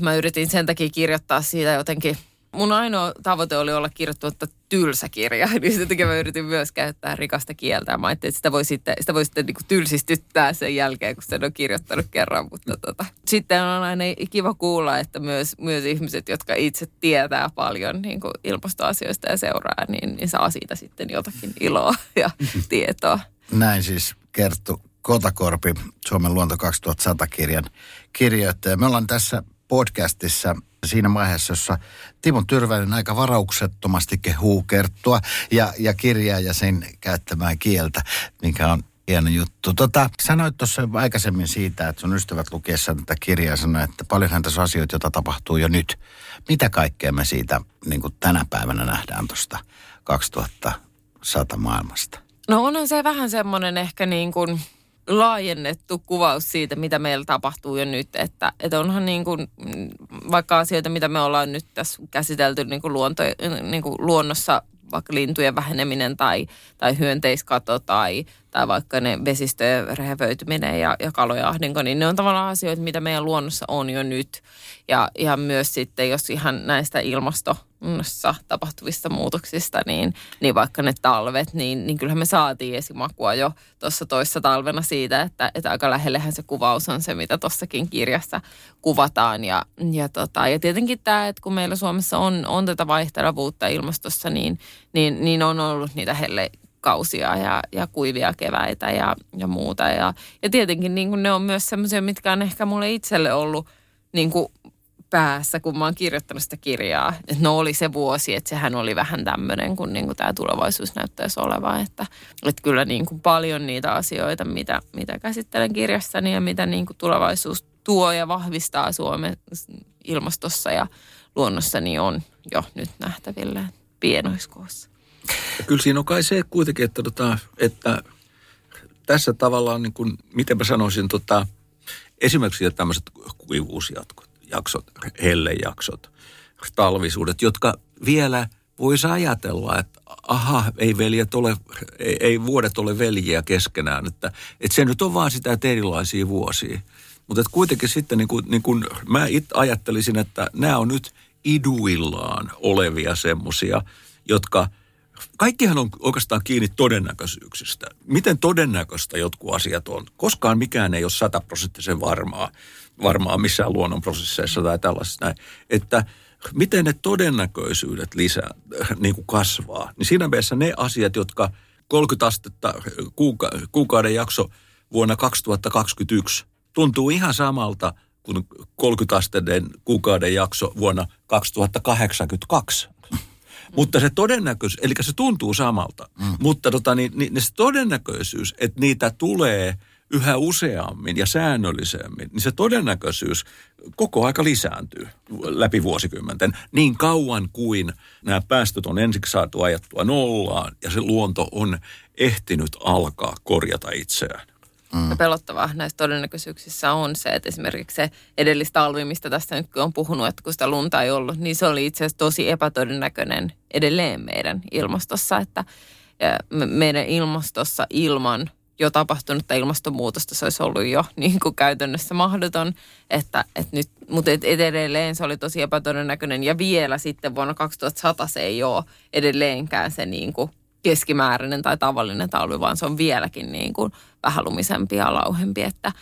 mä yritin sen takia kirjoittaa siitä jotenkin. Mun ainoa tavoite oli olla kirjoittamatta tylsä kirja, niin sen takia mä yritin myös käyttää rikasta kieltä. Mä ajattelin, että sitä voi sitten niin kuin tylsistyttää sen jälkeen, kun sen on kirjoittanut kerran. Mutta sitten on aina kiva kuulla, että myös ihmiset, jotka itse tietää paljon niin kuin ilmastoasioista ja seuraa, niin saa siitä sitten jotakin iloa ja tietoa. Näin siis Kerttu Kotakorpi, Suomen luonto 2100-kirjan kirjoittaja. Me ollaan tässä podcastissa siinä vaiheessa, jossa Timo Tyrväinen aika varauksettomasti kehuu Kerttua ja kirjaa ja sen käyttämään kieltä, mikä on hieno juttu. Sanoit tuossa aikaisemmin siitä, että sun ystävät lukiessaan tätä kirjaa sanoi, että paljonhan tässä asioita, joita tapahtuu jo nyt. Mitä kaikkea me siitä niin kuin tänä päivänä nähdään tuosta 2100 maailmasta? No onhan se vähän semmoinen ehkä niin kuin laajennettu kuvaus siitä, mitä meillä tapahtuu jo nyt, että onhan niin kuin, vaikka asioita, mitä me ollaan nyt tässä käsitelty niin kuin luonnossa, vaikka lintujen väheneminen tai hyönteiskato tai vaikka ne vesistöjen rehevöityminen ja kalojen ahdinko, niin ne on tavallaan asioita, mitä meidän luonnossa on jo nyt. Ja myös sitten, jos ihan näistä ilmastossa tapahtuvista muutoksista, niin vaikka ne talvet, niin kyllähän me saatiin esimakua jo tuossa toissa talvena siitä, että aika lähellähän se kuvaus on se, mitä tuossakin kirjassa kuvataan. Ja tietenkin tämä, että kun meillä Suomessa on tätä vaihtelevuutta ilmastossa, niin on ollut niitä kausia ja kuivia keväitä ja muuta. Ja tietenkin niin kuin ne on myös semmoisia, mitkä on ehkä mulle itselle ollut niin kuin päässä, kun mä oon kirjoittanut sitä kirjaa. Että no oli se vuosi, että sehän oli vähän tämmöinen, kun niin kuin tämä tulevaisuus näyttäisi olevan. Että kyllä niin kuin paljon niitä asioita, mitä käsittelen kirjassani ja mitä niin kuin tulevaisuus tuo ja vahvistaa Suomen ilmastossa ja luonnossa, niin on jo nyt nähtävillä pienoiskoossa. Ja kyllä siinä on kai se kuitenkin, että tässä tavallaan, niin kuin, miten mä sanoisin, esimerkiksi tämmöiset kuivuusjaksot, hellejaksot, talvisuudet, jotka vielä voisi ajatella, että ei vuodet ole veljiä keskenään, että se nyt on vaan sitä, että erilaisia vuosia. Mutta kuitenkin sitten, niin kuin mä itse ajattelisin, että nämä on nyt iduillaan olevia semmoisia, jotka kaikkihan on oikeastaan kiinni todennäköisyyksistä. Miten todennäköistä jotkut asiat on? Koskaan mikään ei ole 100% varmaa missään luonnonprosesseissa tai tällaisessa näin. Että miten ne todennäköisyydet niin kuin kasvaa. Niin siinä mielessä ne asiat, jotka 30 astetta kuukauden jakso vuonna 2021 tuntuu ihan samalta kuin 30 asteiden kuukauden jakso vuonna 2082. Mutta se todennäköisyys, eli se tuntuu samalta, mutta se todennäköisyys, että niitä tulee yhä useammin ja säännöllisemmin, niin se todennäköisyys koko aika lisääntyy läpi vuosikymmenten niin kauan kuin nämä päästöt on ensiksi saatu ajattua nollaan ja se luonto on ehtinyt alkaa korjata itseään. Ja pelottavaa näissä todennäköisyyksissä on se, että esimerkiksi se edellistalvi, mistä tässä nyt on puhunut, että kun sitä lunta ei ollut, niin se oli itse asiassa tosi epätodennäköinen edelleen meidän ilmastossa, että meidän ilmastossa ilman jo tapahtunutta ilmastonmuutosta se olisi ollut jo niin kuin käytännössä mahdoton, että nyt, mutta edelleen se oli tosi epätodennäköinen ja vielä sitten vuonna 2100 se ei ole edelleenkään se niin kuin keskimääräinen tai tavallinen talvi, vaan se on vieläkin niin kuin vähän lumisempi ja lauhempi, että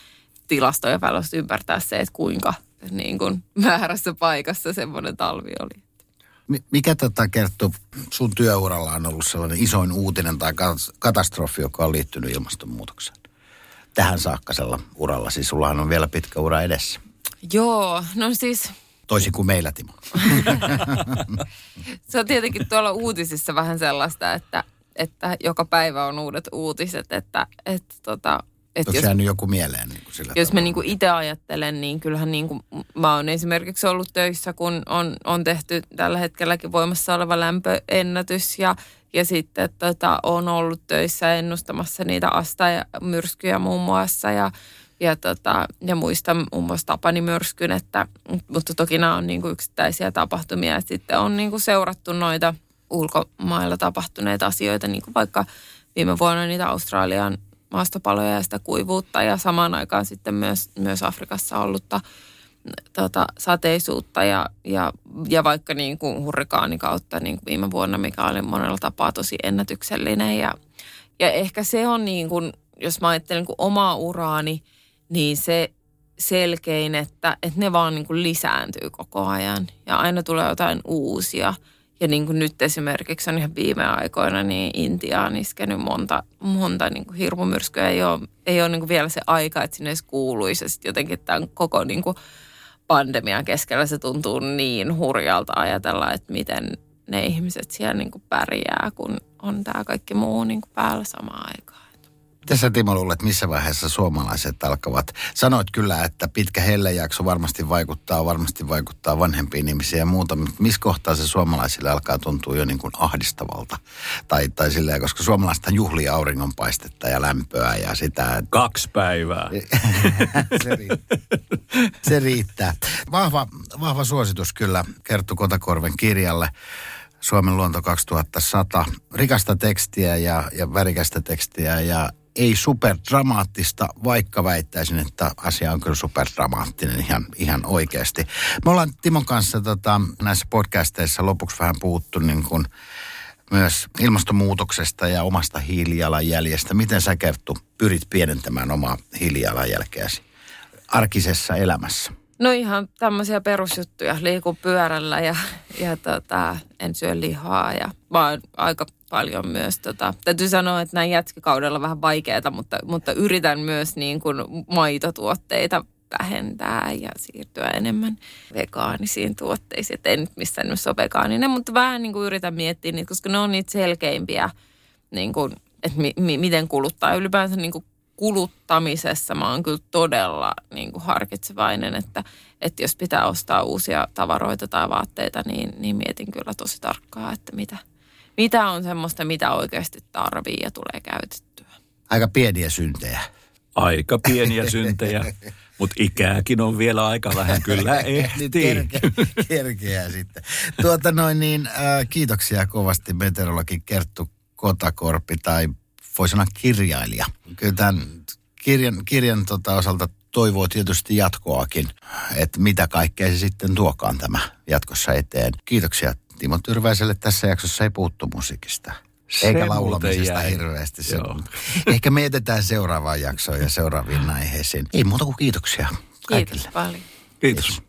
tilastojen välillä ymmärtää se, että kuinka niin kuin määrässä paikassa semmoinen talvi oli. Mikä Kerttu, sun työuralla on ollut sellainen isoin uutinen tai katastrofi, joka on liittynyt ilmastonmuutokseen? Tähän saakkaisella uralla, siis sullahan on vielä pitkä ura edessä. Joo, no siis... Toisin kuin meillä, Timo. Se on tietenkin tuolla uutisissa vähän sellaista, että joka päivä on uudet uutiset, että onko jäänyt joku mieleen niin kuin sillä jos tavalla? Mä niin kuin itse ajattelen, niin kyllähän niin kuin, mä oon esimerkiksi ollut töissä, kun on tehty tällä hetkelläkin voimassa oleva lämpöennätys ja sitten oon ollut töissä ennustamassa niitä myrskyjä muun muassa ja muistan muun muassa Tapani-myrskyn, mutta toki nämä on niin kuin yksittäisiä tapahtumia ja sitten on niin kuin seurattu noita ulkomailla tapahtuneita asioita, niin kuin vaikka viime vuonna niitä Australian maastopaloja ja sitä kuivuutta ja samaan aikaan sitten myös Afrikassa ollutta sateisuutta ja vaikka niin kuin hurrikaani kautta niin kuin viime vuonna, mikä oli monella tapaa tosi ennätyksellinen ja ehkä se on niin kuin, jos mä ajattelen niin kuin omaa uraani, niin se selkein, että ne vaan niin kuin lisääntyy koko ajan ja aina tulee jotain uusia. Ja niin kuin nyt esimerkiksi on ihan viime aikoina niin Intiaan iskenyt monta niin kuin hirmumyrskyä. Ei ole niin kuin vielä se aika, että sinne edes kuuluisi. Ja sitten jotenkin tämän koko niin kuin pandemian keskellä se tuntuu niin hurjalta ajatella, että miten ne ihmiset siellä niin kuin pärjää, kun on tämä kaikki muu niin kuin päällä samaan aikaan. Mitä sä, Timo, luulet, missä vaiheessa suomalaiset alkavat? Sanoit kyllä, että pitkä hellejakso varmasti vaikuttaa vanhempiin ihmisiin ja muuta, mutta missä kohtaa se suomalaisille alkaa tuntua jo niin kuin ahdistavalta? Tai silleen, koska suomalaista juhlii auringonpaistetta ja lämpöä ja sitä... 2 päivää. Se riittää. Vahva suositus kyllä Kerttu Kotakorven kirjalle. Suomen luonto 2100. Rikasta tekstiä ja värikästä tekstiä ja ei superdramaattista, vaikka väittäisin, että asia on kyllä superdramaattinen ihan oikeasti. Me ollaan Timon kanssa näissä podcasteissa lopuksi vähän puhuttu niin kuin myös ilmastonmuutoksesta ja omasta hiilijalanjäljestä. Miten sä, Kerttu, pyrit pienentämään omaa hiilijalanjälkeäsi arkisessa elämässä? No ihan tämmöisiä perusjuttuja. Liikun pyörällä ja en syö lihaa ja vaan aika paljon myös. Täytyy sanoa, että näin jätkäkaudella on vähän vaikeaa, mutta yritän myös niin kuin maitotuotteita vähentää ja siirtyä enemmän vegaanisiin tuotteisiin. Et ei nyt missään ole vegaaninen, mutta vähän niin kuin yritän miettiä niitä, koska ne on niitä selkeimpiä, niin kuin, että miten kuluttaa ylipäänsä niin kuin kuluttamisessa mä oon kyllä todella niin kuin harkitsevainen, että jos pitää ostaa uusia tavaroita tai vaatteita, niin mietin kyllä tosi tarkkaan, että mitä on semmoista, mitä oikeasti tarvii ja tulee käytettyä. Aika pieniä syntejä, mutta ikääkin on vielä aika vähän. Kyllä ehtii. Kerkeää sitten. Kiitoksia kovasti meteorologi Kerttu Kotakorpi tai voi sanoa kirjailija. Kyllä tämän kirjan osalta toivoo tietysti jatkoakin, että mitä kaikkea se sitten tuokaan tämä jatkossa eteen. Kiitoksia Timo Tyrväiselle. Tässä jaksossa ei puhuttu musiikista. Eikä laulamisesta hirveästi. Ehkä mietitään seuraavaan jaksoon ja seuraaviin aiheisiin. Ei muuta kuin kiitoksia kaikille. Kiitos paljon. Kiitos.